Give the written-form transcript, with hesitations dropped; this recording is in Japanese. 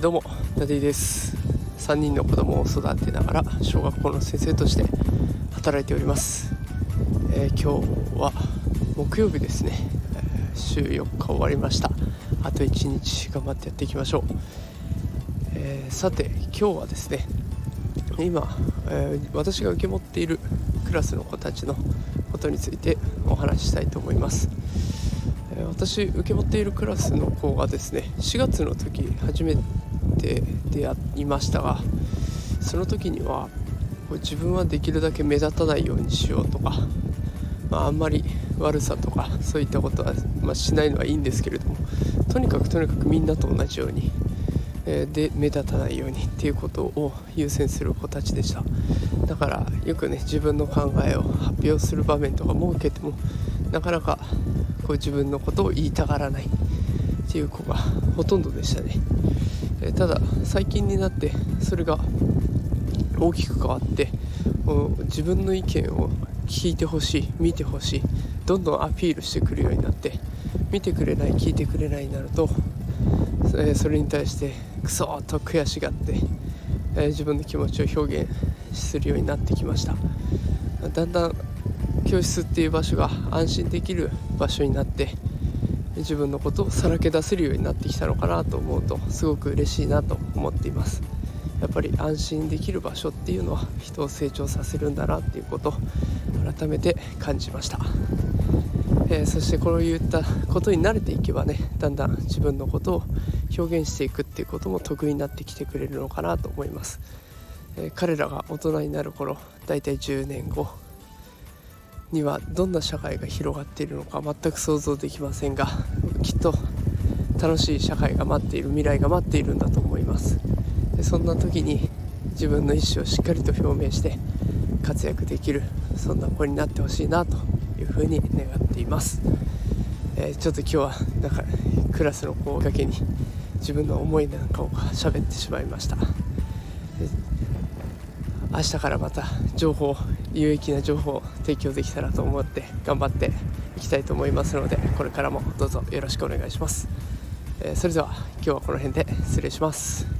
どうもナディです。3人の子供を育てながら小学校の先生として働いております。今日は木曜日ですね。週4日終わりました。あと1日頑張ってやっていきましょう。さて今日はですね、今、私が受け持っているクラスの子たちのことについてお話ししたいと思います。私受け持っているクラスの子がですね、4月の時初めて出会いましたが、その時には自分はできるだけ目立たないようにしようとか、あんまり悪さとかそういったことは、しないのはいいんですけれども、とにかくみんなと同じようにで目立たないようにっていうことを優先する子たちでした。だからよくね、自分の考えを発表する場面とか設けても、なかなか自分のことを言いたがらないっていう子がほとんどでしたね。ただ最近になってそれが大きく変わって、自分の意見を聞いてほしい、見てほしい、どんどんアピールしてくるようになって、見てくれない、聞いてくれないになると、それに対してクソーっと悔しがって、自分の気持ちを表現するようになってきました。だんだん教室っていう場所が安心できる場所になって、自分のことをさらけ出せるようになってきたのかなと思うと、すごく嬉しいなと思っています。やっぱり安心できる場所っていうのは人を成長させるんだなっていうことを改めて感じました。そしてこういったことに慣れていけばね、だんだん自分のことを表現していくっていうことも得意になってきてくれるのかなと思います。彼らが大人になる頃、だいたい10年後にはどんな社会が広がっているのか全く想像できませんが、きっと楽しい社会が待っている、未来が待っているんだと思います。そんな時に自分の意思をしっかりと表明して活躍できる、そんな子になってほしいなというふうに願っています。ちょっと今日はクラスの子をかけに自分の思いなんかを喋ってしまいました。明日からまた有益な情報を提供できたらと思って頑張っていきたいと思いますので、これからもどうぞよろしくお願いします。それでは今日はこの辺で失礼します。